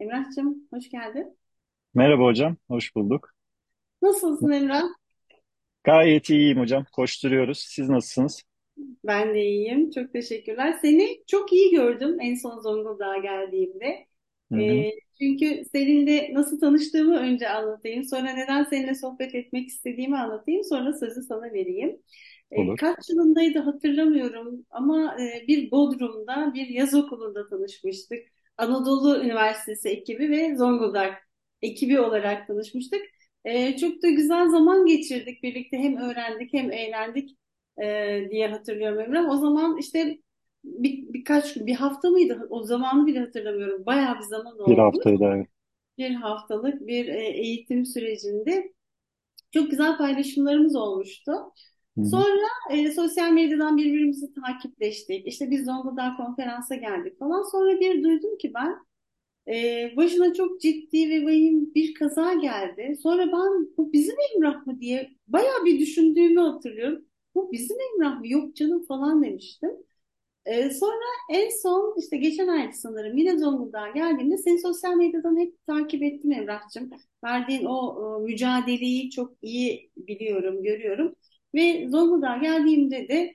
Emrah'cığım hoş geldin. Merhaba hocam, hoş bulduk. Nasılsın Emrah? Gayet iyiyim hocam, koşturuyoruz. Siz nasılsınız? Ben de iyiyim, çok teşekkürler. Seni çok iyi gördüm en son Zonguldak'a geldiğimde. Hı. Çünkü seninle nasıl tanıştığımı önce anlatayım. Sonra neden seninle sohbet etmek istediğimi anlatayım. Sonra sözü sana vereyim. Olur. Kaç yılındaydı hatırlamıyorum ama bir Bodrum'da bir yaz okulunda tanışmıştık. Anadolu Üniversitesi ekibi ve Zonguldak ekibi olarak tanışmıştık. Çok da güzel zaman geçirdik birlikte. Hem öğrendik hem eğlendik diye hatırlıyorum Emrah. O zaman işte birkaç gün, bir hafta mıydı? O zamanı bile hatırlamıyorum. Bayağı bir zaman oldu. Bir haftaydı. Evet. Bir haftalık bir eğitim sürecinde çok güzel paylaşımlarımız olmuştu. Hı-hı. Sonra sosyal medyadan birbirimizi takipleştik. İşte biz Zonguldak konferansa geldik falan. Sonra bir duydum ki ben başına çok ciddi ve vahim bir kaza geldi. Sonra ben bu bizim Emrah mı diye bayağı bir düşündüğümü hatırlıyorum. Bu bizim Emrah mı? Yok canım falan demiştim. Sonra en son işte geçen ay sanırım yine Zonguldak'a geldiğimde seni sosyal medyadan hep takip ettim Emrah'cığım. Verdiğin o mücadeleyi çok iyi biliyorum, görüyorum. Ve Zonguldak'a geldiğimde de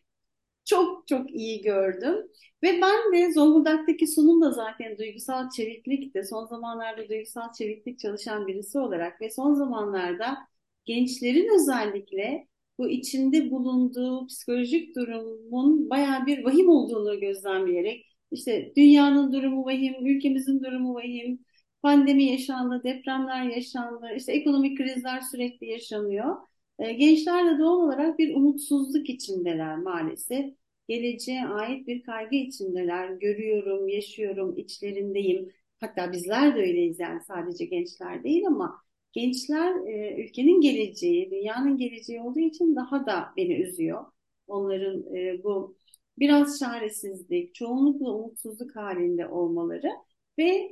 çok çok iyi gördüm. Ve ben de Zonguldak'taki sunum da zaten duygusal çeviklikti. Son zamanlarda duygusal çeviklik çalışan birisi olarak ve son zamanlarda gençlerin özellikle bu içinde bulunduğu psikolojik durumun bayağı bir vahim olduğunu gözlemleyerek işte dünyanın durumu vahim, ülkemizin durumu vahim, pandemi yaşandı, depremler yaşandı, işte ekonomik krizler sürekli yaşanıyor. Gençler de doğal olarak bir umutsuzluk içindeler maalesef. Geleceğe ait bir kaygı içindeler. Görüyorum, yaşıyorum, içlerindeyim. Hatta bizler de öyleyiz yani sadece gençler değil ama gençler ülkenin geleceği, dünyanın geleceği olduğu için daha da beni üzüyor. Onların bu biraz çaresizlik, çoğunlukla umutsuzluk halinde olmaları ve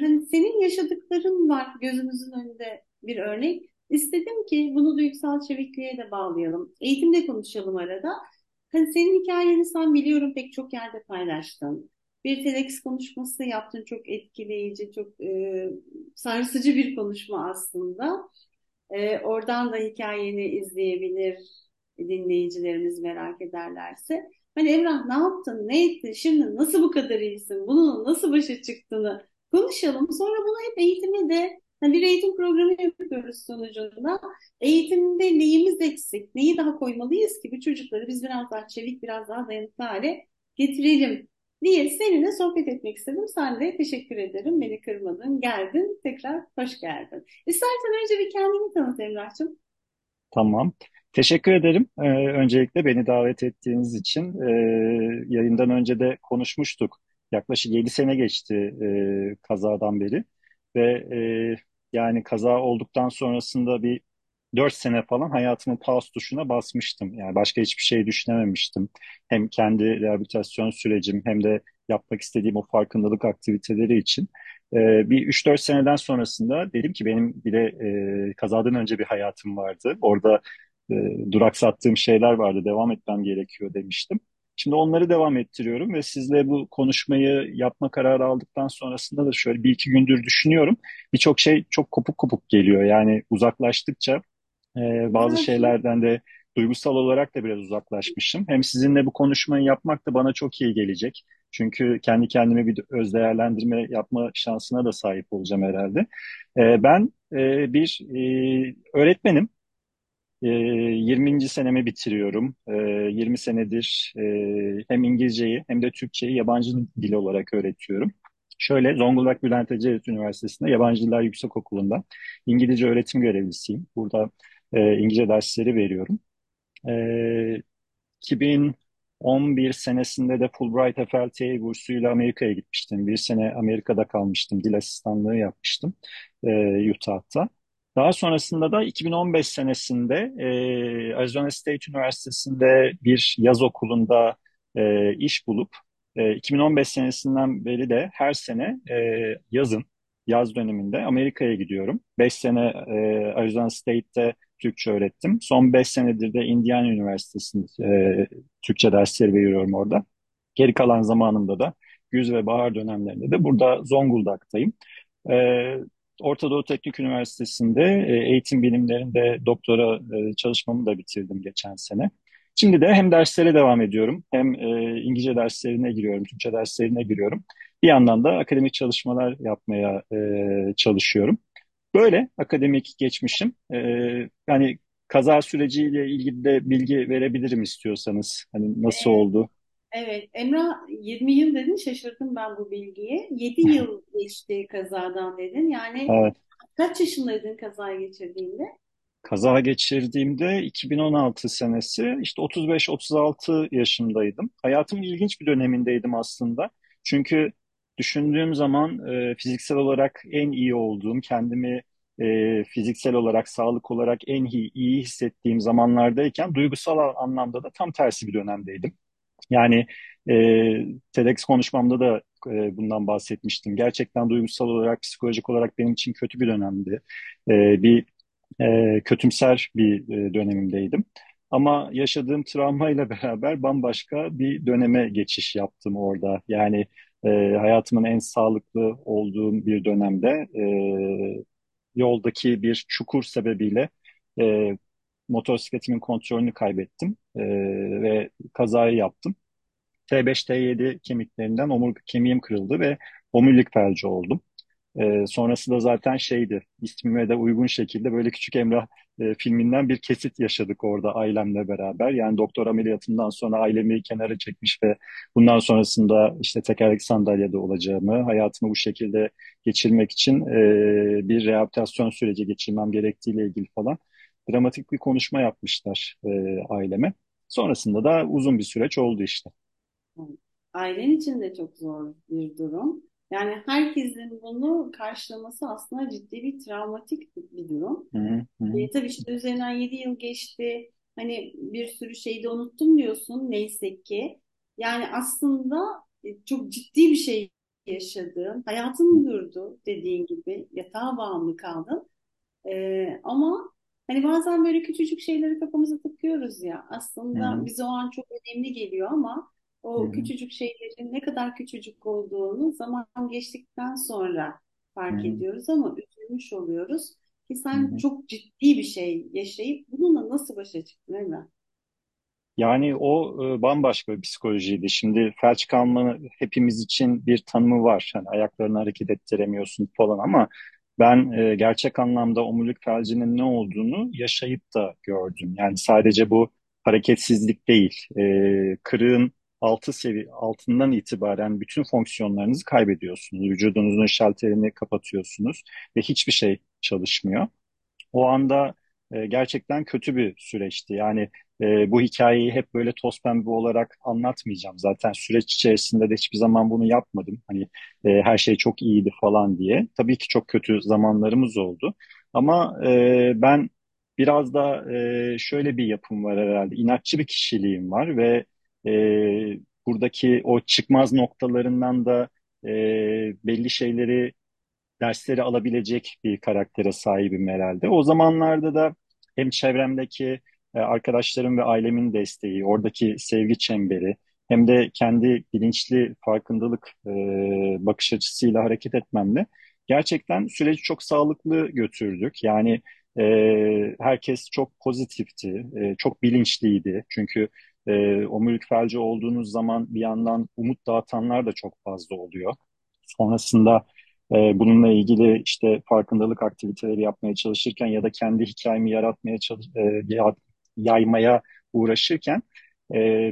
hani senin yaşadıkların var gözümüzün önünde bir örnek. İstedim ki bunu duygusal çevikliğe de bağlayalım. Eğitimde konuşalım arada. Hani senin hikayeni sen biliyorum pek çok yerde paylaştın. Bir TEDx konuşması yaptın. Çok etkileyici, çok sarsıcı bir konuşma aslında. Oradan da hikayeni izleyebilir dinleyicilerimiz merak ederlerse. Hani Emrah ne yaptın, ne ettin, şimdi nasıl bu kadar iyisin, bunun nasıl başa çıktığını konuşalım. Sonra bunu hep eğitime de bir eğitim programı yapıyoruz sonucunda. Eğitimde neyimiz eksik, neyi daha koymalıyız ki bu çocukları biz biraz daha çevik, biraz daha dayanıklı hale getirelim diye seninle sohbet etmek istedim. Sen de teşekkür ederim. Beni kırmadın, geldin. Tekrar hoş geldin. İstersen önce bir kendini tanıt Emrah'cığım. Tamam. Teşekkür ederim. Öncelikle beni davet ettiğiniz için yayından önce de konuşmuştuk. Yaklaşık 7 sene geçti kazadan beri. Ve yani kaza olduktan sonrasında bir 4 sene falan hayatımın pause tuşuna basmıştım. Yani başka hiçbir şey düşünememiştim. Hem kendi rehabilitasyon sürecim hem de yapmak istediğim o farkındalık aktiviteleri için. Bir 3-4 seneden sonrasında dedim ki benim bir de kazadan önce bir hayatım vardı. Orada duraksattığım şeyler vardı. Devam etmem gerekiyor demiştim. Şimdi onları devam ettiriyorum ve sizle bu konuşmayı yapma kararı aldıktan sonrasında da şöyle bir iki gündür düşünüyorum. Birçok şey çok kopuk kopuk geliyor. Yani uzaklaştıkça bazı şeylerden de duygusal olarak da biraz uzaklaşmışım. Hem sizinle bu konuşmayı yapmak da bana çok iyi gelecek. Çünkü kendi kendime bir öz değerlendirme yapma şansına da sahip olacağım herhalde. Ben bir öğretmenim. 20. senemi bitiriyorum. 20 senedir hem İngilizceyi hem de Türkçeyi yabancı dil olarak öğretiyorum. Şöyle Zonguldak Bülent Ecevit Üniversitesi'nde Yabancı Diller Yüksek Okulu'nda İngilizce öğretim görevlisiyim. Burada İngilizce dersleri veriyorum. 2011 senesinde de Fulbright FLT bursuyla Amerika'ya gitmiştim. Bir sene Amerika'da kalmıştım. Dil asistanlığı yapmıştım Utah'ta. Daha sonrasında da 2015 senesinde Arizona State Üniversitesi'nde bir yaz okulunda iş bulup 2015 senesinden beri de her sene yaz döneminde Amerika'ya gidiyorum. 5 sene Arizona State'te Türkçe öğrettim. Son 5 senedir de Indiana Üniversitesi'nde Türkçe dersleri veriyorum orada. Geri kalan zamanımda da güz ve bahar dönemlerinde de burada Zonguldak'tayım. Ortadoğu Teknik Üniversitesi'nde eğitim bilimlerinde doktora çalışmamı da bitirdim geçen sene. Şimdi de hem derslere devam ediyorum, hem İngilizce derslerine giriyorum, Türkçe derslerine giriyorum. Bir yandan da akademik çalışmalar yapmaya çalışıyorum. Böyle akademik geçmişim. Yani kaza süreciyle ilgili de bilgi verebilirim istiyorsanız. Hani nasıl oldu? Evet, Emrah 20 yıl dedin, şaşırdım ben bu bilgiye. 7 yıl geçti kazadan dedin. Yani evet. Kaç yaşındaydın kaza geçirdiğinde? Kaza geçirdiğimde 2016 senesi, işte 35-36 yaşımdaydım. Hayatımın ilginç bir dönemindeydim aslında. Çünkü düşündüğüm zaman fiziksel olarak en iyi olduğum, kendimi fiziksel olarak, sağlık olarak en iyi hissettiğim zamanlardayken duygusal anlamda da tam tersi bir dönemdeydim. Yani TEDx konuşmamda da bundan bahsetmiştim. Gerçekten duygusal olarak, psikolojik olarak benim için kötü bir dönemdi. Kötümser bir dönemimdeydim. Ama yaşadığım travmayla beraber bambaşka bir döneme geçiş yaptım orada. Yani hayatımın en sağlıklı olduğum bir dönemde yoldaki bir çukur sebebiyle motosikletimin kontrolünü kaybettim ve kazayı yaptım. T5-T7 kemiklerinden kemiğim kırıldı ve omurilik felci oldum. Sonrası da zaten şeydi, ismime de uygun şekilde böyle Küçük Emrah filminden bir kesit yaşadık orada ailemle beraber. Yani doktor ameliyatından sonra ailemi kenara çekmiş ve bundan sonrasında işte tekerlekli sandalyede olacağımı, hayatımı bu şekilde geçirmek için bir rehabilitasyon süreci geçirmem gerektiğiyle ilgili falan dramatik bir konuşma yapmışlar aileme. Sonrasında da uzun bir süreç oldu işte. Ailen için de çok zor bir durum. Yani herkesin bunu karşılaması aslında ciddi bir travmatik bir durum. Hı. Tabii işte üzerinden 7 yıl geçti. Hani bir sürü şeyi de unuttum diyorsun neyse ki. Yani aslında çok ciddi bir şey yaşadın. Hayatın durdu dediğin gibi. Yatağa bağımlı kaldın. Ama hani bazen böyle küçücük şeyleri kafamıza takıyoruz ya. Aslında bize o an çok önemli geliyor ama o küçücük şeylerin ne kadar küçücük olduğunu zaman geçtikten sonra fark ediyoruz ama üzülmüş oluyoruz ki sen çok ciddi bir şey yaşayıp bununla nasıl başa çıktın Emrah? Yani o bambaşka bir psikolojiydi. Şimdi felç kalma hepimiz için bir tanımı var. Hani ayaklarını hareket ettiremiyorsun falan ama ben gerçek anlamda omurilik felcinin ne olduğunu yaşayıp da gördüm. Yani sadece bu hareketsizlik değil. Kırığın altından itibaren bütün fonksiyonlarınızı kaybediyorsunuz. Vücudunuzun şalterini kapatıyorsunuz ve hiçbir şey çalışmıyor. O anda gerçekten kötü bir süreçti. Yani bu hikayeyi hep böyle toz pembe olarak anlatmayacağım. Zaten süreç içerisinde de hiçbir zaman bunu yapmadım. Hani her şey çok iyiydi falan diye. Tabii ki çok kötü zamanlarımız oldu. Ama ben biraz da şöyle bir yapım var herhalde. İnatçı bir kişiliğim var ve buradaki o çıkmaz noktalarından da belli şeyleri, dersleri alabilecek bir karaktere sahibim herhalde. O zamanlarda da hem çevremdeki arkadaşlarım ve ailemin desteği, oradaki sevgi çemberi, hem de kendi bilinçli farkındalık bakış açısıyla hareket etmemle gerçekten süreci çok sağlıklı götürdük. Yani herkes çok pozitifti, çok bilinçliydi. Çünkü omurilik felci olduğunuz zaman bir yandan umut dağıtanlar da çok fazla oluyor. Sonrasında bununla ilgili işte farkındalık aktiviteleri yapmaya çalışırken ya da kendi hikayemi yaratmaya yaymaya uğraşırken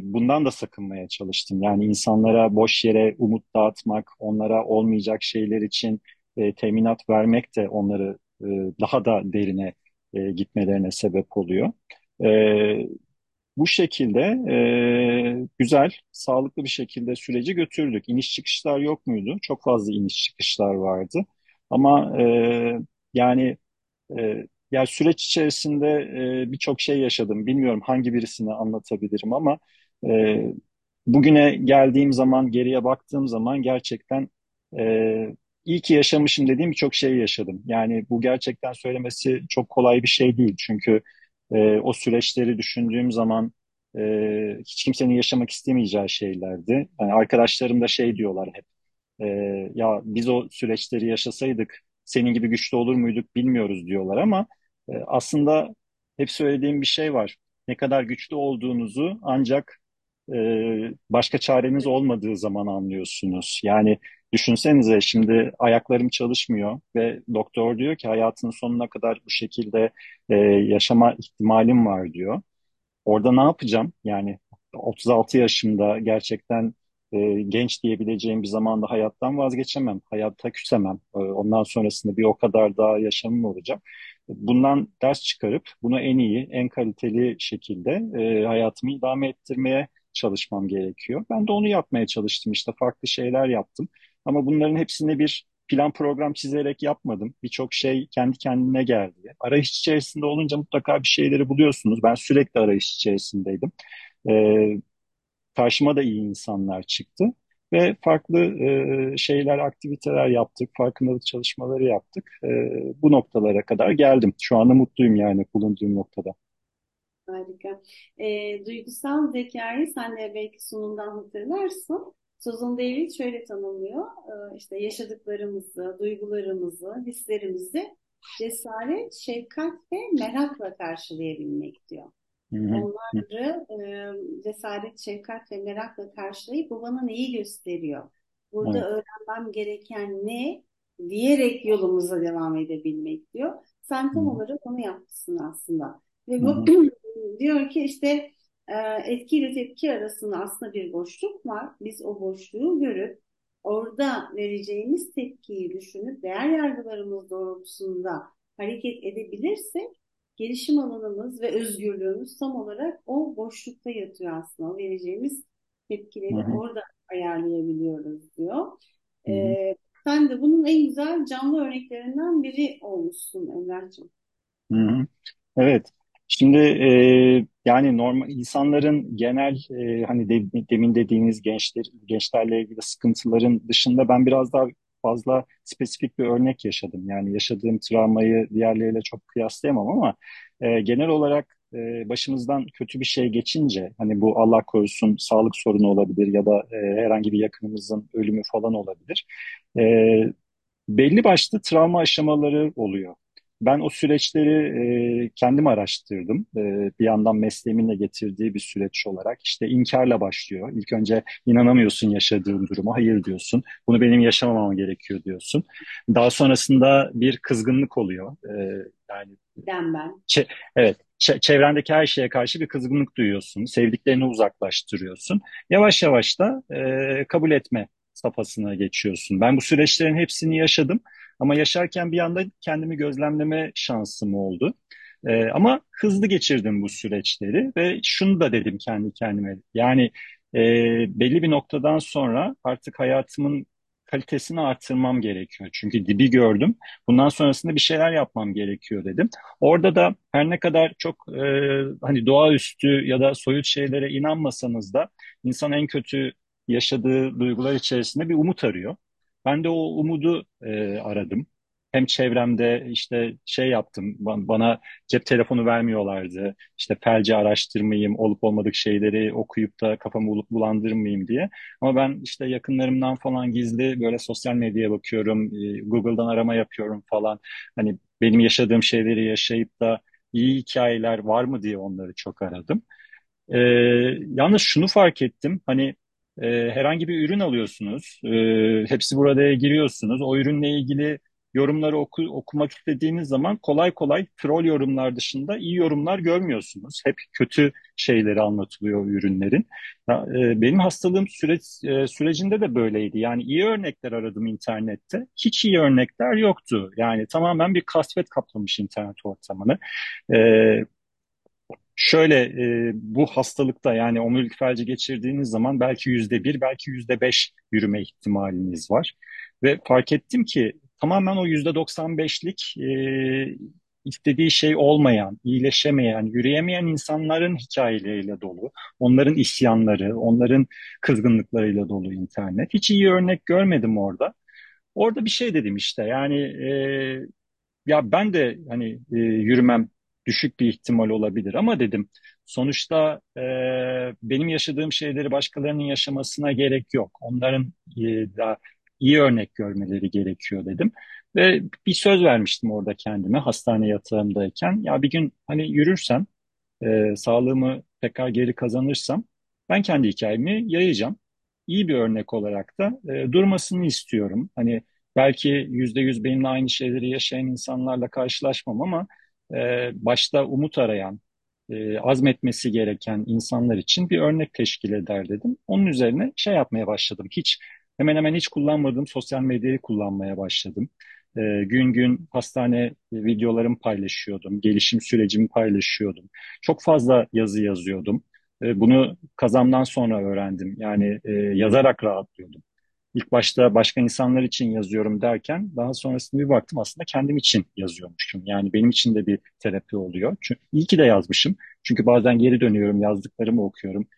bundan da sakınmaya çalıştım. Yani insanlara boş yere umut dağıtmak, onlara olmayacak şeyler için teminat vermek de onları daha da derine gitmelerine sebep oluyor. Bu şekilde güzel, sağlıklı bir şekilde süreci götürdük. İniş çıkışlar yok muydu? Çok fazla iniş çıkışlar vardı. Ama yani süreç içerisinde birçok şey yaşadım. Bilmiyorum hangi birisini anlatabilirim ama bugüne geldiğim zaman, geriye baktığım zaman gerçekten iyi ki yaşamışım dediğim birçok şey yaşadım. Yani bu gerçekten söylemesi çok kolay bir şey değil. Çünkü o süreçleri düşündüğüm zaman hiç kimsenin yaşamak istemeyeceği şeylerdi. Yani arkadaşlarım da şey diyorlar hep. ya biz o süreçleri yaşasaydık senin gibi güçlü olur muyduk bilmiyoruz diyorlar ama aslında hep söylediğim bir şey var. Ne kadar güçlü olduğunuzu ancak başka çareniz olmadığı zaman anlıyorsunuz. Yani düşünsenize şimdi ayaklarım çalışmıyor ve doktor diyor ki hayatının sonuna kadar bu şekilde yaşama ihtimalim var diyor. Orada ne yapacağım? Yani 36 yaşımda gerçekten genç diyebileceğim bir zamanda hayattan vazgeçemem. Hayatta küsemem. Ondan sonrasında bir o kadar daha yaşamım olacak. Bundan ders çıkarıp bunu en iyi, en kaliteli şekilde hayatımı idame ettirmeye çalışmam gerekiyor. Ben de onu yapmaya çalıştım işte farklı şeyler yaptım. Ama bunların hepsini bir plan program çizerek yapmadım. Birçok şey kendi kendine geldi. Arayış içerisinde olunca mutlaka bir şeyleri buluyorsunuz. Ben sürekli arayış içerisindeydim. Karşıma da iyi insanlar çıktı ve farklı şeyler, aktiviteler yaptık, farkındalık çalışmaları yaptık. Bu noktalara kadar geldim. Şu anda mutluyum yani bulunduğum noktada. Harika. Duygusal zekayı sen de belki sunumdan hatırlarsın. Susan David şöyle tanımlıyor. İşte yaşadıklarımızı, duygularımızı, hislerimizi cesaret, şefkat ve merakla karşılayabilmek diyor. Onları cesaret, şefkat ve merakla karşılayıp bu bana neyi gösteriyor? Burada öğrenmem gereken ne? Diyerek yolumuza devam edebilmek diyor. Sen tam olarak onu yapmışsın aslında. Ve bu diyor ki işte etki ile tepki arasında aslında bir boşluk var. Biz o boşluğu görüp orada vereceğimiz tepkiyi düşünüp değer yargılarımız doğrultusunda hareket edebilirsek gelişim alanımız ve özgürlüğümüz tam olarak o boşlukta yatıyor aslında. O vereceğimiz tepkileri orada ayarlayabiliyoruz diyor. Sen de bunun en güzel canlı örneklerinden biri olmuşsun Emrah'cığım. Evet. Şimdi yani normal insanların genel hani demin dediğiniz gençlerle ilgili sıkıntıların dışında ben biraz daha fazla spesifik bir örnek yaşadım. Yani yaşadığım travmayı diğerleriyle çok kıyaslayamam ama genel olarak başımızdan kötü bir şey geçince hani bu Allah korusun sağlık sorunu olabilir ya da herhangi bir yakınımızın ölümü falan olabilir. Belli başlı travma aşamaları oluyor. Ben o süreçleri kendim araştırdım. Bir yandan mesleğimin de getirdiği bir süreç olarak işte inkarla başlıyor. İlk önce inanamıyorsun yaşadığın duruma, hayır diyorsun. Bunu benim yaşamamam gerekiyor diyorsun. Daha sonrasında bir kızgınlık oluyor. Yani evet, çevrendeki her şeye karşı bir kızgınlık duyuyorsun. Sevdiklerini uzaklaştırıyorsun. Yavaş yavaş da kabul etme safhasına geçiyorsun. Ben bu süreçlerin hepsini yaşadım. Ama yaşarken bir anda kendimi gözlemleme şansım oldu. Ama hızlı geçirdim bu süreçleri ve şunu da dedim kendi kendime. Yani belli bir noktadan sonra artık hayatımın kalitesini artırmam gerekiyor. Çünkü dibi gördüm. Bundan sonrasında bir şeyler yapmam gerekiyor dedim. Orada da her ne kadar çok hani doğaüstü ya da soyut şeylere inanmasanız da insan en kötü yaşadığı duygular içerisinde bir umut arıyor. Ben de o umudu aradım. Hem çevremde işte şey yaptım, bana cep telefonu vermiyorlardı. İşte felci araştırmayayım, olup olmadık şeyleri okuyup da kafamı bulandırmayayım diye. Ama ben işte yakınlarımdan falan gizli böyle sosyal medyaya bakıyorum, Google'dan arama yapıyorum falan. Hani benim yaşadığım şeyleri yaşayıp da iyi hikayeler var mı diye onları çok aradım. Yalnız şunu fark ettim, hani herhangi bir ürün alıyorsunuz, hepsi burada giriyorsunuz. O ürünle ilgili yorumları okumak istediğiniz zaman kolay kolay troll yorumlar dışında iyi yorumlar görmüyorsunuz. Hep kötü şeyleri anlatılıyor ürünlerin. Benim hastalığım sürecinde de böyleydi. Yani iyi örnekler aradım internette. Hiç iyi örnekler yoktu. Yani tamamen bir kasvet kaplamış internet ortamını. Şöyle bu hastalıkta yani omurilik felci geçirdiğiniz zaman belki %1 belki %5 yürüme ihtimaliniz var. Ve fark ettim ki tamamen o %95'lik istediği şey olmayan, iyileşemeyen, yürüyemeyen insanların hikayeleriyle dolu. Onların isyanları, onların kızgınlıklarıyla dolu internet. Hiç iyi örnek görmedim orada. Orada bir şey dedim işte yani ya ben de hani yürümem düşük bir ihtimal olabilir ama dedim sonuçta benim yaşadığım şeyleri başkalarının yaşamasına gerek yok. Onların da iyi örnek görmeleri gerekiyor dedim. Ve bir söz vermiştim orada kendime hastane yatağımdayken. Ya bir gün hani yürürsem, sağlığımı tekrar geri kazanırsam ben kendi hikayemi yayacağım. İyi bir örnek olarak da durmasını istiyorum. Hani belki %100 benimle aynı şeyleri yaşayan insanlarla karşılaşmam ama başta umut arayan, azmetmesi gereken insanlar için bir örnek teşkil eder dedim. Onun üzerine şey yapmaya başladım. Hemen hemen hiç kullanmadığım sosyal medyayı kullanmaya başladım. Gün gün hastane videolarımı paylaşıyordum. Gelişim sürecimi paylaşıyordum. Çok fazla yazı yazıyordum. Bunu kazamdan sonra öğrendim. Yani yazarak rahatlıyordum. İlk başta başka insanlar için yazıyorum derken daha sonrasında bir baktım aslında kendim için yazıyormuşum. Yani benim için de bir terapi oluyor. Çünkü iyi ki de yazmışım. Çünkü bazen geri dönüyorum, yazdıklarımı okuyorum.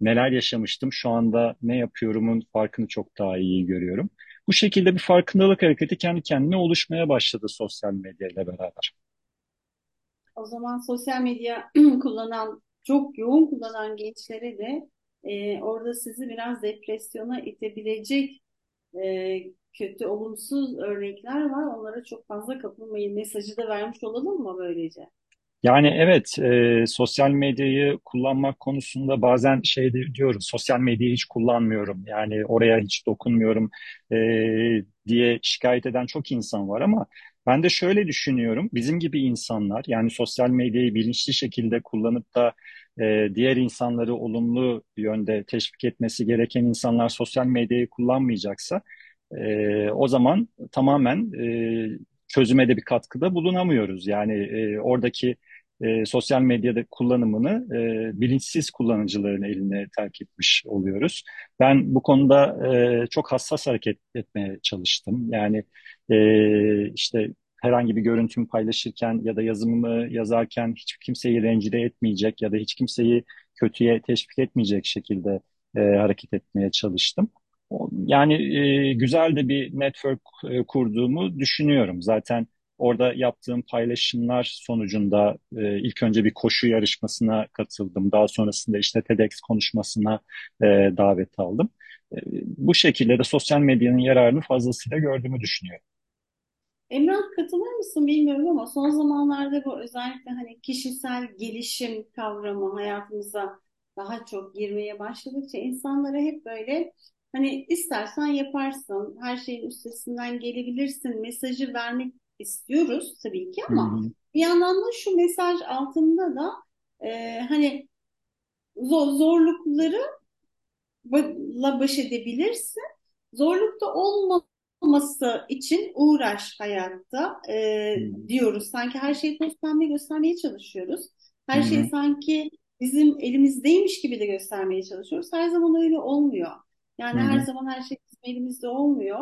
Neler yaşamıştım, şu anda ne yapıyorumun farkını çok daha iyi görüyorum. Bu şekilde bir farkındalık hareketi kendi kendine oluşmaya başladı sosyal medyayla beraber. O zaman sosyal medya kullanan, çok yoğun kullanan gençlere de orada sizi biraz depresyona itebilecek kötü, olumsuz örnekler var. Onlara çok fazla kapılmayın mesajı da vermiş olalım mı böylece? Yani evet, sosyal medyayı kullanmak konusunda bazen şey diyorum, sosyal medyayı hiç kullanmıyorum, yani oraya hiç dokunmuyorum diye şikayet eden çok insan var ama ben de şöyle düşünüyorum, bizim gibi insanlar yani sosyal medyayı bilinçli şekilde kullanıp da diğer insanları olumlu yönde teşvik etmesi gereken insanlar sosyal medyayı kullanmayacaksa o zaman tamamen çözüme de bir katkıda bulunamıyoruz. Yani oradaki sosyal medyada kullanımını bilinçsiz kullanıcıların eline terk etmiş oluyoruz. Ben bu konuda çok hassas hareket etmeye çalıştım. Yani işte herhangi bir görüntümü paylaşırken ya da yazımımı yazarken hiç kimseyi rencide etmeyecek ya da hiç kimseyi kötüye teşvik etmeyecek şekilde hareket etmeye çalıştım. Yani güzel de bir network kurduğumu düşünüyorum. Zaten orada yaptığım paylaşımlar sonucunda ilk önce bir koşu yarışmasına katıldım. Daha sonrasında işte TEDx konuşmasına davet aldım. Bu şekilde de sosyal medyanın yararını fazlasıyla gördüğümü düşünüyorum. Emrah, katılır mısın bilmiyorum ama son zamanlarda bu özellikle hani kişisel gelişim kavramı hayatımıza daha çok girmeye başladıkça insanlara hep böyle hani istersen yaparsın, her şeyin üstesinden gelebilirsin mesajı vermek istiyoruz tabii ki ama bir yandan da şu mesaj altında da hani zorluklarla baş edebilirsin. Zorlukta olmaması için uğraş hayatta diyoruz. Sanki her şeyi göstermeye çalışıyoruz. Her şey sanki bizim elimizdeymiş gibi de göstermeye çalışıyoruz. Her zaman öyle olmuyor. Yani her zaman her şey bizim elimizde olmuyor.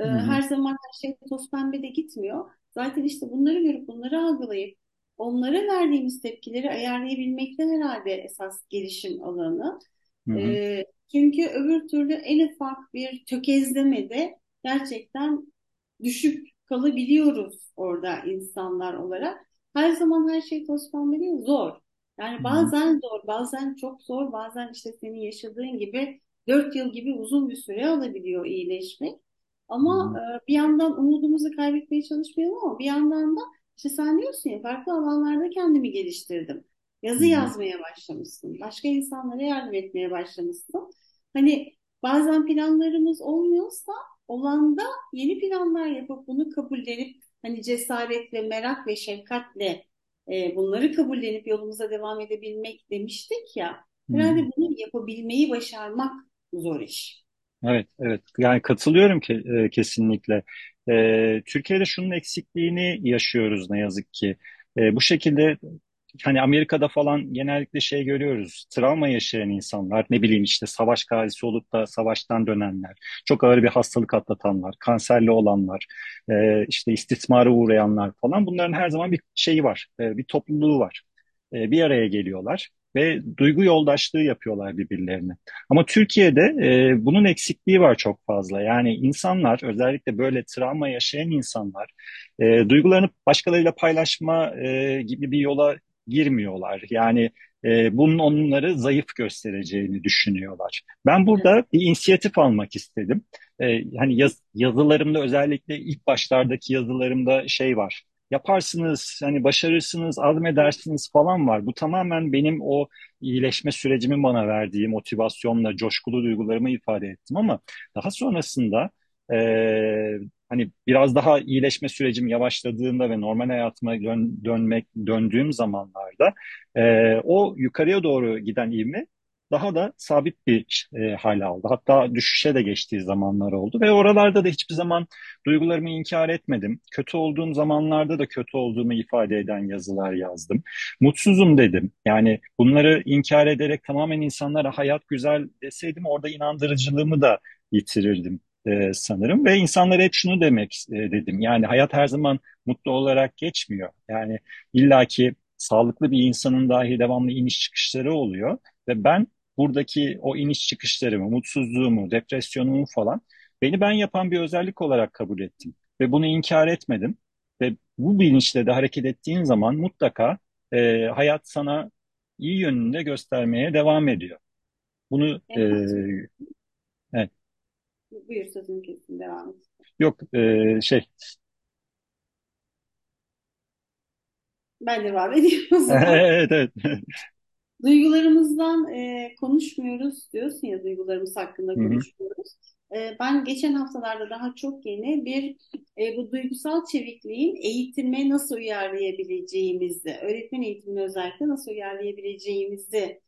Her zaman her şey toz pembe de gitmiyor. Zaten işte bunları görüp, bunları algılayıp, onlara verdiğimiz tepkileri ayarlayabilmekten herhalde esas gelişim alanı. Çünkü öbür türlü en ufak bir tökezlemede gerçekten düşüp kalabiliyoruz orada insanlar olarak. Her zaman her şey toz pembe değil, zor. Yani bazen zor, bazen çok zor, bazen işte senin yaşadığın gibi 4 yıl gibi uzun bir süre alabiliyor iyileşmek. Ama bir yandan umudumuzu kaybetmeye çalışmayalım ama bir yandan da işte sen diyorsun ya, farklı alanlarda kendimi geliştirdim. Yazı yazmaya başlamışsın. Başka insanlara yardım etmeye başlamışsın. Hani bazen planlarımız olmuyorsa olanda yeni planlar yapıp bunu kabullenip hani cesaretle, merak ve şefkatle bunları kabullenip yolumuza devam edebilmek demiştik ya. Herhalde bunu yapabilmeyi başarmak zor iş. Evet. Yani katılıyorum ki kesinlikle. Türkiye'de şunun eksikliğini yaşıyoruz ne yazık ki. Bu şekilde hani Amerika'da falan genellikle şey görüyoruz. Travma yaşayan insanlar, ne bileyim işte savaş gazisi olup da savaştan dönenler, çok ağır bir hastalık atlatanlar, kanserli olanlar, işte istismara uğrayanlar falan. Bunların her zaman bir şeyi var, bir topluluğu var. Bir araya geliyorlar ve duygu yoldaşlığı yapıyorlar birbirlerine. Ama Türkiye'de bunun eksikliği var çok fazla. Yani insanlar, özellikle böyle travma yaşayan insanlar duygularını başkalarıyla paylaşma gibi bir yola girmiyorlar. Yani bunun onları zayıf göstereceğini düşünüyorlar. Ben burada bir inisiyatif almak istedim. Hani yazılarımda özellikle ilk başlardaki yazılarımda şey var. Yaparsınız, hani başarırsınız, azmedersiniz falan var. Bu tamamen benim o iyileşme sürecimin bana verdiği motivasyonla, coşkulu duygularımı ifade ettim ama daha sonrasında hani biraz daha iyileşme sürecim yavaşladığında ve normal hayatıma döndüğüm zamanlarda o yukarıya doğru giden ivme daha da sabit bir hale aldı. Hatta düşüşe de geçtiği zamanlar oldu ve oralarda da hiçbir zaman duygularımı inkar etmedim. Kötü olduğum zamanlarda da kötü olduğumu ifade eden yazılar yazdım. Mutsuzum dedim. Yani bunları inkar ederek tamamen insanlara hayat güzel deseydim orada inandırıcılığımı da yitirirdim sanırım. Ve insanlara hep şunu demek dedim. Yani hayat her zaman mutlu olarak geçmiyor. Yani illaki sağlıklı bir insanın dahi devamlı iniş çıkışları oluyor ve ben buradaki o iniş çıkışlarımı, mutsuzluğumu, depresyonumu falan beni ben yapan bir özellik olarak kabul ettim. Ve bunu inkar etmedim. Ve bu bilinçle de hareket ettiğin zaman mutlaka hayat sana iyi yönünde göstermeye devam ediyor. Bunu... Evet. Buyur, sözünü kesin, devam et. Yok, Ben devam ediyorum. Evet. Duygularımızdan konuşmuyoruz diyorsun ya, duygularımız hakkında konuşmuyoruz. Ben geçen haftalarda daha çok yeni bir bu duygusal çevikliğin eğitime nasıl uyarlayabileceğimizi, öğretmen eğitimini özellikle nasıl uyarlayabileceğimizi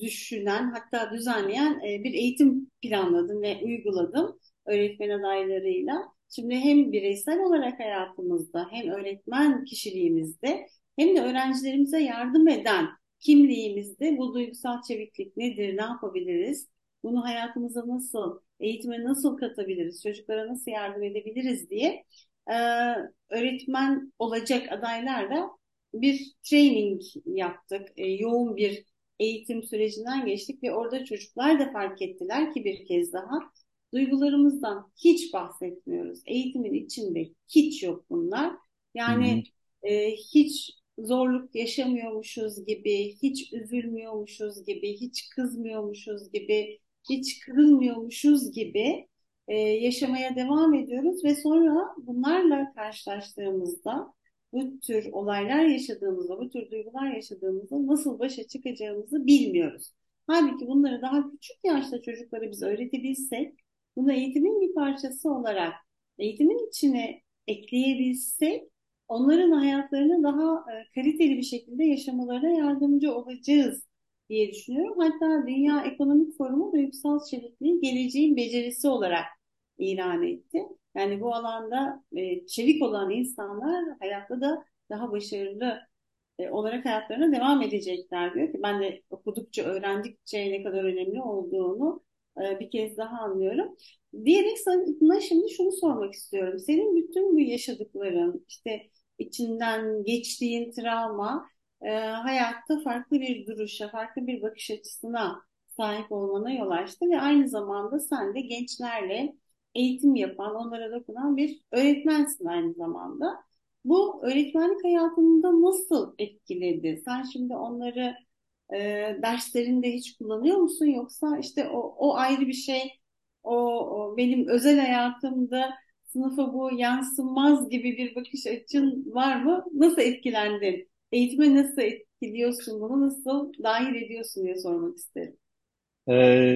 düşünen, hatta düzenleyen bir eğitim planladım ve uyguladım öğretmen adaylarıyla. Şimdi hem bireysel olarak hayatımızda, hem öğretmen kişiliğimizde, hem de öğrencilerimize yardım eden kimliğimizde bu duygusal çeviklik nedir, ne yapabiliriz, bunu hayatımıza nasıl, eğitime nasıl katabiliriz, çocuklara nasıl yardım edebiliriz diye öğretmen olacak adaylarla bir training yaptık. Yoğun bir eğitim sürecinden geçtik ve orada çocuklar da fark ettiler ki bir kez daha duygularımızdan hiç bahsetmiyoruz. Eğitimin içinde hiç yok bunlar. Yani hiç zorluk yaşamıyormuşuz gibi, hiç üzülmüyormuşuz gibi, hiç kızmıyormuşuz gibi, hiç kırılmıyormuşuz gibi yaşamaya devam ediyoruz ve sonra bunlarla karşılaştığımızda, bu tür olaylar yaşadığımızda, bu tür duygular yaşadığımızda nasıl başa çıkacağımızı bilmiyoruz. Halbuki bunları daha küçük yaşta çocuklara biz öğretebilsek, bunu eğitimin bir parçası olarak eğitimin içine ekleyebilsek, onların hayatlarını daha kaliteli bir şekilde yaşamalarına yardımcı olacağız diye düşünüyorum. Hatta Dünya Ekonomik Forumu duygusal çevikliği geleceğin becerisi olarak ilan etti. Yani bu alanda çevik olan insanlar hayatta da daha başarılı olarak hayatlarına devam edecekler diyor ki, ben de okudukça, öğrendikçe ne kadar önemli olduğunu bir kez daha anlıyorum. Diyerek sana şimdi şunu sormak istiyorum. Senin bütün bu yaşadıkların, işte içinden geçtiğin travma, hayatta farklı bir duruşa, farklı bir bakış açısına sahip olmana yol açtı ve aynı zamanda sen de gençlerle eğitim yapan, onlara dokunan bir öğretmensin aynı zamanda. Bu öğretmenlik hayatında nasıl etkiledi? Sen şimdi onları derslerinde hiç kullanıyor musun? Yoksa işte o ayrı bir şey, o benim özel hayatımda sınıfa bu yansımaz gibi bir bakış açın var mı? Nasıl etkilendin? Eğitime nasıl etkiliyorsun? Bunu nasıl dahil ediyorsun diye sormak isterim.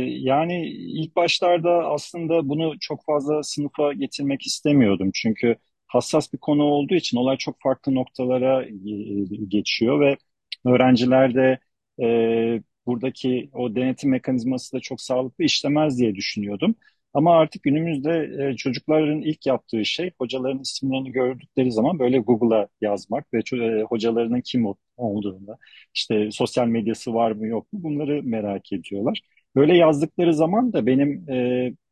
Yani ilk başlarda aslında bunu çok fazla sınıfa getirmek istemiyordum. Çünkü hassas bir konu olduğu için olay çok farklı noktalara geçiyor ve öğrenciler de buradaki o denetim mekanizması da çok sağlıklı işlemez diye düşünüyordum. Ama artık günümüzde çocukların ilk yaptığı şey hocaların isimlerini gördükleri zaman böyle Google'a yazmak ve hocalarının kim olduğunu, işte sosyal medyası var mı yok mu, bunları merak ediyorlar. Böyle yazdıkları zaman da benim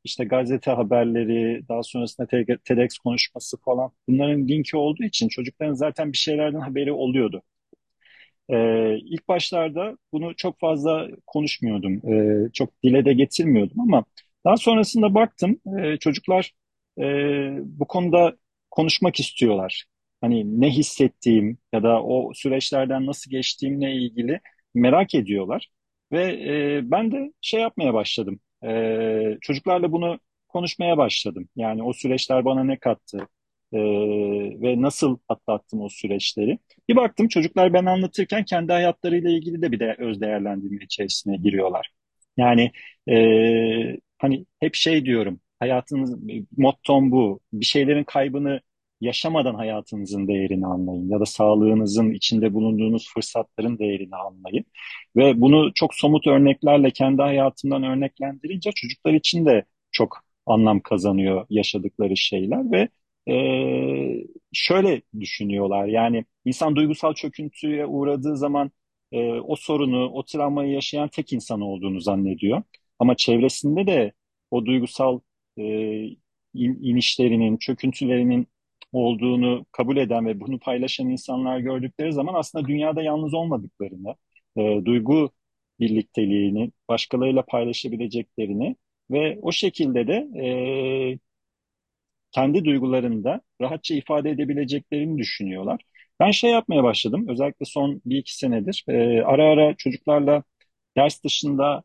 işte gazete haberleri, daha sonrasında TEDx konuşması falan, bunların linki olduğu için çocukların zaten bir şeylerden haberi oluyordu. İlk başlarda bunu çok fazla konuşmuyordum, çok dile de getirmiyordum ama daha sonrasında baktım çocuklar bu konuda konuşmak istiyorlar. Hani ne hissettiğim ya da o süreçlerden nasıl geçtiğimle ilgili merak ediyorlar. Ve ben de şey yapmaya başladım. Çocuklarla bunu konuşmaya başladım. Yani o süreçler bana ne kattı ve nasıl atlattım o süreçleri. Bir baktım çocuklar ben anlatırken kendi hayatlarıyla ilgili de bir de öz değerlendirme içerisine giriyorlar. Yani hani hep şey diyorum, hayatınız mottom bu. Bir şeylerin kaybını yaşamadan hayatınızın değerini anlayın ya da sağlığınızın, içinde bulunduğunuz fırsatların değerini anlayın. Ve bunu çok somut örneklerle kendi hayatımdan örneklendirince çocuklar için de çok anlam kazanıyor yaşadıkları şeyler ve şöyle düşünüyorlar. Yani insan duygusal çöküntüye uğradığı zaman o sorunu, o travmayı yaşayan tek insan olduğunu zannediyor. Ama çevresinde de o duygusal inişlerinin, çöküntülerinin olduğunu kabul eden ve bunu paylaşan insanlar gördükleri zaman aslında dünyada yalnız olmadıklarını, duygu birlikteliğini başkalarıyla paylaşabileceklerini ve o şekilde de kendi duygularını da rahatça ifade edebileceklerini düşünüyorlar. Ben şey yapmaya başladım, özellikle son 1-2 senedir ara ara çocuklarla ders dışında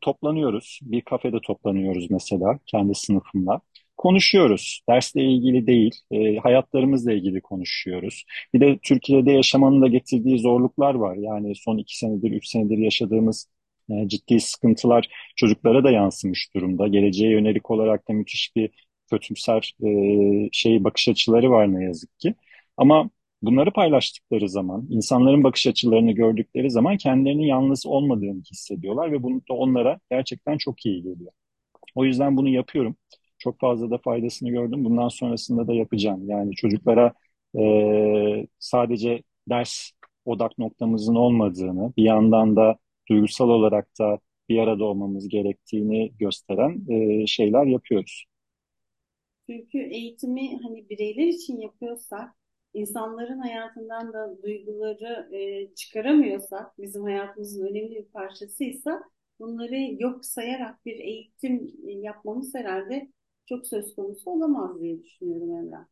toplanıyoruz. Bir kafede toplanıyoruz mesela kendi sınıfımla. Konuşuyoruz. Dersle ilgili değil, hayatlarımızla ilgili konuşuyoruz. Bir de Türkiye'de yaşamanın da getirdiği zorluklar var. Yani son 2 senedir, 3 senedir yaşadığımız ciddi sıkıntılar çocuklara da yansımış durumda. Geleceğe yönelik olarak da müthiş bir kötümser bakış açıları var ne yazık ki. Ama bunları paylaştıkları zaman, insanların bakış açılarını gördükleri zaman kendilerini yalnız olmadığını hissediyorlar ve bunu da onlara gerçekten çok iyi geliyor. O yüzden bunu yapıyorum. Çok fazla da faydasını gördüm. Bundan sonrasında da yapacağım. Yani çocuklara sadece ders odak noktamızın olmadığını, bir yandan da duygusal olarak da bir arada olmamız gerektiğini gösteren şeyler yapıyoruz. Çünkü eğitimi hani bireyler için yapıyorsak, insanların hayatından da duyguları çıkaramıyorsak, bizim hayatımızın önemli bir parçasıysa, bunları yok sayarak bir eğitim yapmamız herhalde çok söz konusu olamaz diye düşünüyorum Emrah.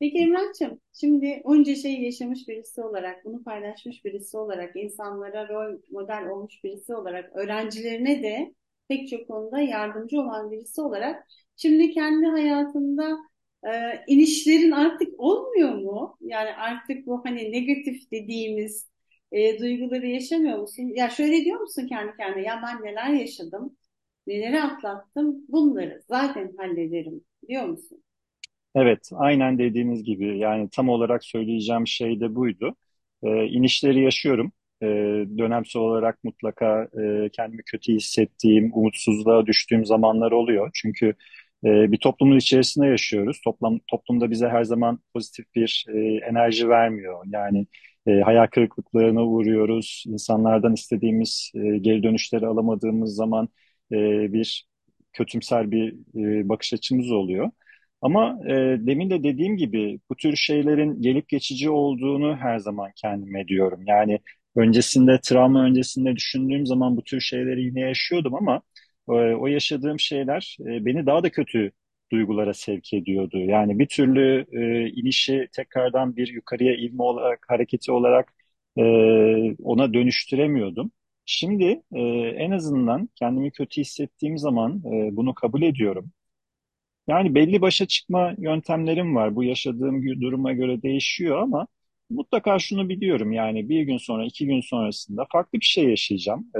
Peki Emrah'cığım, şimdi onca şey yaşamış birisi olarak, bunu paylaşmış birisi olarak, insanlara rol model olmuş birisi olarak, öğrencilerine de pek çok konuda yardımcı olan birisi olarak, şimdi kendi hayatında inişlerin artık olmuyor mu? Yani artık bu hani negatif dediğimiz duyguları yaşamıyor musun? Ya şöyle diyor musun kendi kendine, ya ben neler yaşadım? Neleri atlattım? Bunları zaten hallederim diyor musun? Evet, aynen dediğiniz gibi. Yani tam olarak söyleyeceğim şey de buydu. İnişleri yaşıyorum. Dönemsel olarak mutlaka kendimi kötü hissettiğim, umutsuzluğa düştüğüm zamanlar oluyor. Çünkü bir toplumun içerisinde yaşıyoruz. Toplumda bize her zaman pozitif bir enerji vermiyor. Yani hayal kırıklıklarına uğruyoruz. İnsanlardan istediğimiz geri dönüşleri alamadığımız zaman bir kötümser bir bakış açımız oluyor. Ama demin de dediğim gibi bu tür şeylerin gelip geçici olduğunu her zaman kendime diyorum. Yani travma öncesinde düşündüğüm zaman bu tür şeyleri yine yaşıyordum ama o yaşadığım şeyler beni daha da kötü duygulara sevk ediyordu. Yani bir türlü inişi tekrardan bir yukarıya ivme olarak, hareketi olarak ona dönüştüremiyordum. Şimdi en azından kendimi kötü hissettiğim zaman bunu kabul ediyorum. Yani belli başa çıkma yöntemlerim var. Bu yaşadığım duruma göre değişiyor ama mutlaka şunu biliyorum. Yani bir gün sonra, 2 gün sonrasında farklı bir şey yaşayacağım.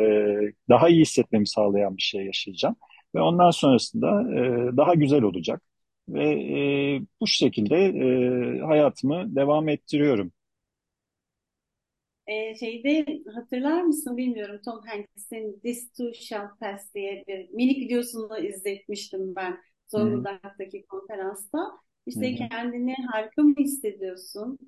Daha iyi hissetmemi sağlayan bir şey yaşayacağım. Ve ondan sonrasında daha güzel olacak. Ve bu şekilde hayatımı devam ettiriyorum. Hatırlar mısın bilmiyorum, Tom Hanks'in This Too Shall Pass diye bir minik videosunu izletmiştim ben Zonguldak'taki konferansta. İşte kendini harika mı hissediyorsun?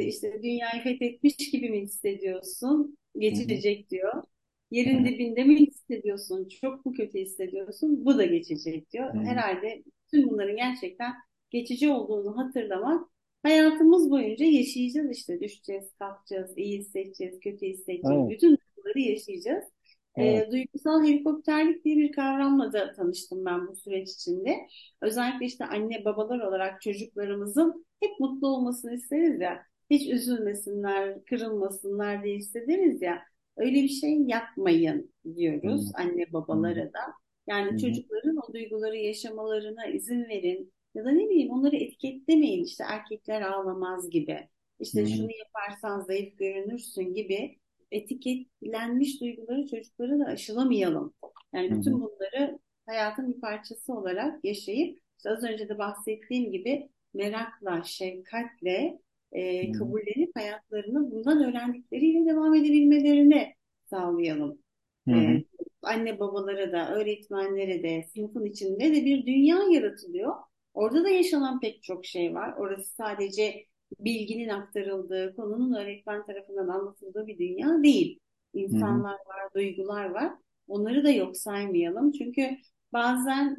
İşte dünyayı fethetmiş gibi mi hissediyorsun? Geçecek diyor. Yerin dibinde mi hissediyorsun? Çok mu kötü hissediyorsun? Bu da geçecek diyor. Herhalde bütün bunların gerçekten geçici olduğunu hatırlamak, hayatımız boyunca yaşayacağız işte. Düşeceğiz, kalkacağız, iyi hissedeceğiz, kötü hissedeceğiz. Evet. Bütün bunları yaşayacağız. Evet. Duygusal helikopterlik diye bir kavramla da tanıştım ben bu süreç içinde. Özellikle işte anne babalar olarak çocuklarımızın hep mutlu olmasını isteriz ya. hiç üzülmesinler, kırılmasınlar diye hissederiz ya. Öyle bir şey yapmayın diyoruz anne babalara da. Yani çocukların o duyguları yaşamalarına izin verin. Ya da ne bileyim, onları etiketlemeyin. İşte erkekler ağlamaz gibi. İşte şunu yaparsan zayıf görünürsün gibi etiketlenmiş duyguları çocuklara da aşılamayalım. Yani bütün bunları hayatın bir parçası olarak yaşayıp, işte az önce de bahsettiğim gibi merakla, şefkatle kabullenip hayatlarını bundan öğrendikleriyle devam edebilmelerini sağlayalım. Anne babalara da, öğretmenlere de, sınıfın içinde de bir dünya yaratılıyor. Orada da yaşanan pek çok şey var. Orası sadece bilginin aktarıldığı, konunun öğretmen tarafından anlatıldığı bir dünya değil. İnsanlar var, duygular var. Onları da yok saymayalım. Çünkü bazen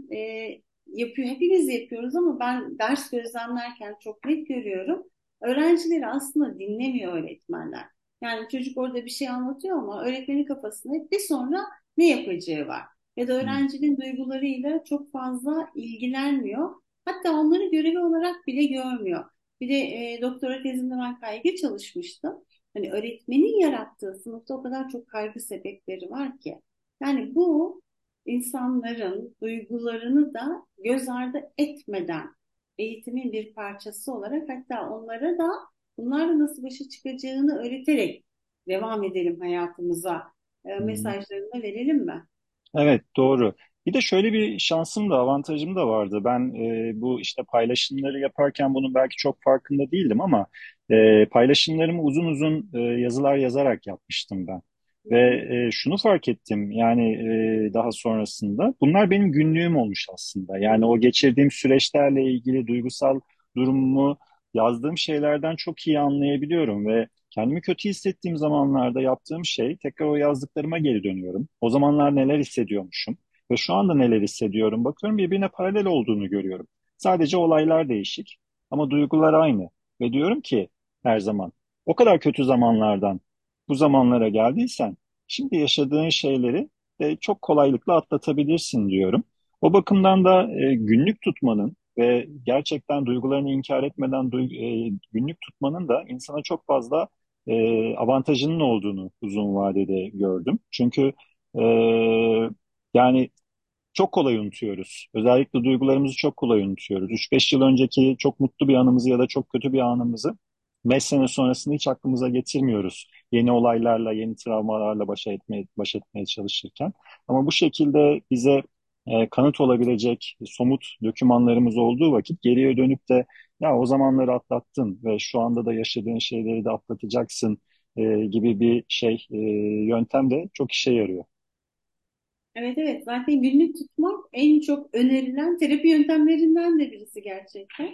hepimiz yapıyoruz ama ben ders gözlemlerken çok net görüyorum. Öğrencileri aslında dinlemiyor öğretmenler. Yani çocuk orada bir şey anlatıyor ama öğretmenin kafasında hep bir sonra ne yapacağı var. Ya da öğrencinin duygularıyla çok fazla ilgilenmiyor. Hatta onları görevi olarak bile görmüyor. Bir de doktora tezimde ben kaygı çalışmıştım. Hani öğretmenin yarattığı sınıfta o kadar çok kaygı sebepleri var ki. Yani bu insanların duygularını da göz ardı etmeden eğitimin bir parçası olarak, hatta onlara da bunlarla nasıl başa çıkacağını öğreterek devam edelim hayatımıza mesajlarını verelim mi? Evet, doğru. Bir de şöyle bir şansım da, avantajım da vardı. Ben bu işte paylaşımları yaparken bunun belki çok farkında değildim ama paylaşımlarımı uzun uzun yazılar yazarak yapmıştım ben. Ve şunu fark ettim yani daha sonrasında. Bunlar benim günlüğüm olmuş aslında. Yani o geçirdiğim süreçlerle ilgili duygusal durumumu yazdığım şeylerden çok iyi anlayabiliyorum ve kendimi kötü hissettiğim zamanlarda yaptığım şey, tekrar o yazdıklarıma geri dönüyorum. O zamanlar neler hissediyormuşum ve şu anda neler hissediyorum, bakıyorum birbirine paralel olduğunu görüyorum. Sadece olaylar değişik ama duygular aynı ve diyorum ki her zaman, o kadar kötü zamanlardan bu zamanlara geldiysen şimdi yaşadığın şeyleri çok kolaylıkla atlatabilirsin diyorum. O bakımdan da günlük tutmanın ve gerçekten duygularını inkar etmeden günlük tutmanın da insana çok fazla avantajının olduğunu uzun vadede gördüm. Çünkü yani çok kolay unutuyoruz. Özellikle duygularımızı çok kolay unutuyoruz. 3-5 yıl önceki çok mutlu bir anımızı ya da çok kötü bir anımızı 5 sene sonrasını hiç aklımıza getirmiyoruz. Yeni olaylarla, yeni travmalarla baş etmeye çalışırken. Ama bu şekilde bize kanıt olabilecek somut dokümanlarımız olduğu vakit geriye dönüp de ya o zamanları atlattın ve şu anda da yaşadığın şeyleri de atlatacaksın gibi bir yöntem de çok işe yarıyor. Evet, zaten günlük tutmak en çok önerilen terapi yöntemlerinden de birisi gerçekten.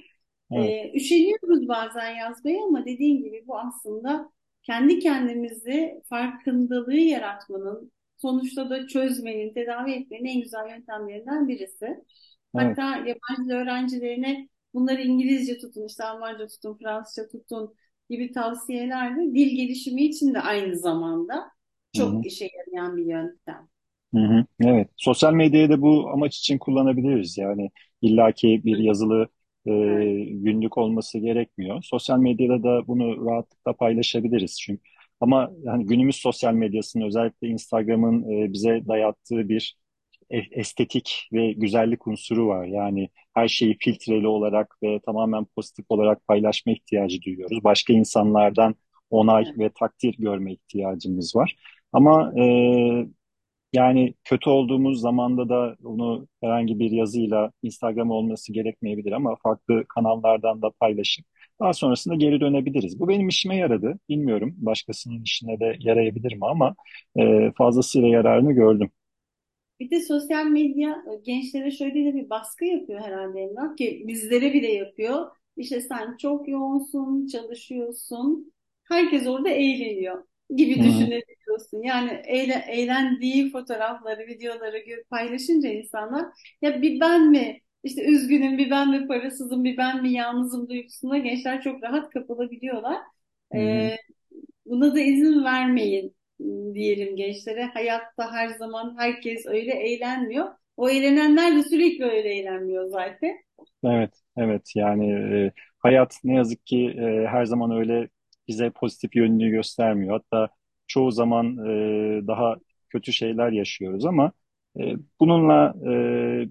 Evet. Üşeniyoruz bazen yazmaya ama dediğin gibi bu aslında kendi kendimizi farkındalığı yaratmanın, sonuçta da çözmenin, tedavi etmenin en güzel yöntemlerinden birisi. Evet. Hatta yabancı öğrencilerine bunları İngilizce tutun, işte Almanca tutun, Fransızca tutun gibi tavsiyeler de dil gelişimi için de aynı zamanda çok işe yarayan bir yöntem. Evet, sosyal medyayı da bu amaç için kullanabiliriz. Yani illaki bir yazılı günlük olması gerekmiyor. Sosyal medyada da bunu rahatlıkla paylaşabiliriz çünkü. Ama yani günümüz sosyal medyasının, özellikle Instagram'ın bize dayattığı bir estetik ve güzellik unsuru var. Yani her şeyi filtreli olarak ve tamamen pozitif olarak paylaşma ihtiyacı duyuyoruz. Başka insanlardan onay ve takdir görme ihtiyacımız var. Ama yani kötü olduğumuz zamanda da onu herhangi bir yazıyla, Instagram olması gerekmeyebilir ama farklı kanallardan da paylaşıp daha sonrasında geri dönebiliriz. Bu benim işime yaradı. Bilmiyorum başkasının işine de yarayabilir mi ama fazlasıyla yararını gördüm. Bir de sosyal medya gençlere şöyle de bir baskı yapıyor herhalde Emrah, ki bizlere bile yapıyor. İşte sen çok yoğunsun, çalışıyorsun, herkes orada eğleniyor gibi düşünebiliyorsun. Yani eğlendiği fotoğrafları, videoları paylaşınca insanlar, ya bir ben mi İşte üzgünüm, bir ben mi parasızım, bir ben mi yalnızım duygusuna gençler çok rahat kapılabiliyorlar. Buna da izin vermeyin diyelim gençlere. Hayatta her zaman herkes öyle eğlenmiyor. O eğlenenler de sürekli öyle eğlenmiyor zaten. Evet yani hayat ne yazık ki her zaman öyle bize pozitif yönünü göstermiyor. Hatta çoğu zaman daha kötü şeyler yaşıyoruz ama bununla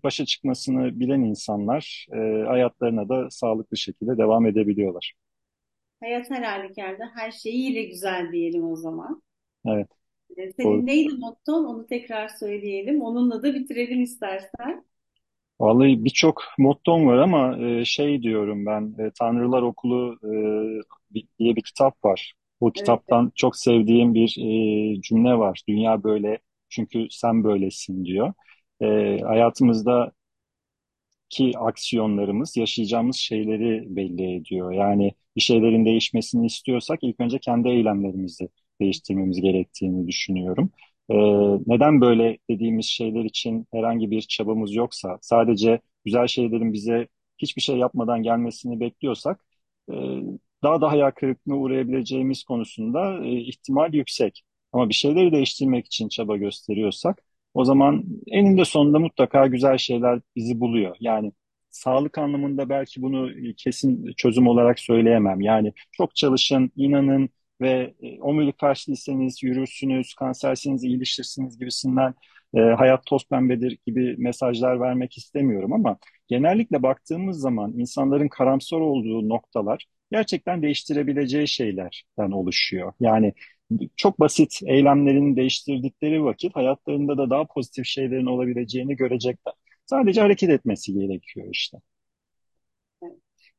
başa çıkmasını bilen insanlar hayatlarına da sağlıklı şekilde devam edebiliyorlar. Hayat her halükarda her şeyiyle güzel diyelim o zaman. Evet. Senin neydi motton? Onu tekrar söyleyelim. Onunla da bitirelim istersen. Vallahi birçok mottom var ama şey diyorum ben, Tanrılar Okulu diye bir kitap var. Bu kitaptan çok sevdiğim bir cümle var. Dünya böyle çünkü sen böylesin diyor. Hayatımızdaki aksiyonlarımız yaşayacağımız şeyleri belli ediyor. Yani bir şeylerin değişmesini istiyorsak ilk önce kendi eylemlerimizi değiştirmemiz gerektiğini düşünüyorum. Neden böyle dediğimiz şeyler için herhangi bir çabamız yoksa, sadece güzel şeylerin bize hiçbir şey yapmadan gelmesini bekliyorsak daha da hayal kırıklığına uğrayabileceğimiz konusunda ihtimal yüksek. Ama bir şeyleri değiştirmek için çaba gösteriyorsak o zaman eninde sonunda mutlaka güzel şeyler bizi buluyor. Yani sağlık anlamında belki bunu kesin çözüm olarak söyleyemem. Yani çok çalışın, inanın ve omurilik felçliyseniz yürürsünüz, kanserseniz iyileşirsiniz gibisinden hayat toz pembedir gibi mesajlar vermek istemiyorum ama genellikle baktığımız zaman insanların karamsar olduğu noktalar gerçekten değiştirebileceği şeylerden oluşuyor. Yani çok basit eylemlerini değiştirdikleri vakit hayatlarında da daha pozitif şeylerin olabileceğini görecekler. Sadece hareket etmesi gerekiyor işte. Evet.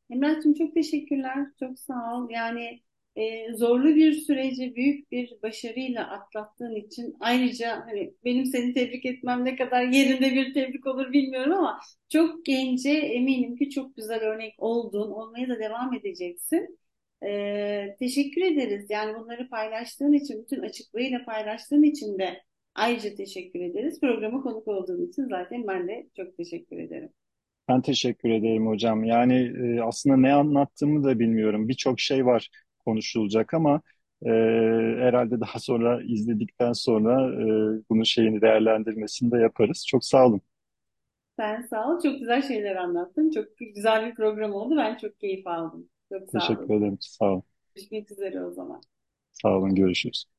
Emrah'cığım çok teşekkürler, çok sağ ol. Yani zorlu bir süreci büyük bir başarıyla atlattığın için ayrıca hani benim seni tebrik etmem ne kadar yerinde bir tebrik olur bilmiyorum ama çok gence eminim ki çok güzel örnek oldun, olmaya da devam edeceksin. Teşekkür ederiz. Yani bunları paylaştığın için, bütün açıklığıyla paylaştığın için de ayrıca teşekkür ederiz. Programa konuk olduğun için zaten ben de çok teşekkür ederim. Ben teşekkür ederim hocam. Yani aslında ne anlattığımı da bilmiyorum. Birçok şey var konuşulacak ama herhalde daha sonra izledikten sonra bunun şeyini değerlendirmesini de yaparız. Çok sağ olun. Sen sağ ol. Çok güzel şeyler anlattın. Çok güzel bir program oldu. Ben çok keyif aldım. Çok sağ olun. Teşekkür ederim. Sağ olun. Görüşmek üzere o zaman. Sağ olun. Görüşürüz.